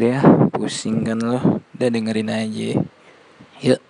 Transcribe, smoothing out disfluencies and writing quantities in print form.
Udah ya, pusing kan lo. Udah dengerin aja. Yuk.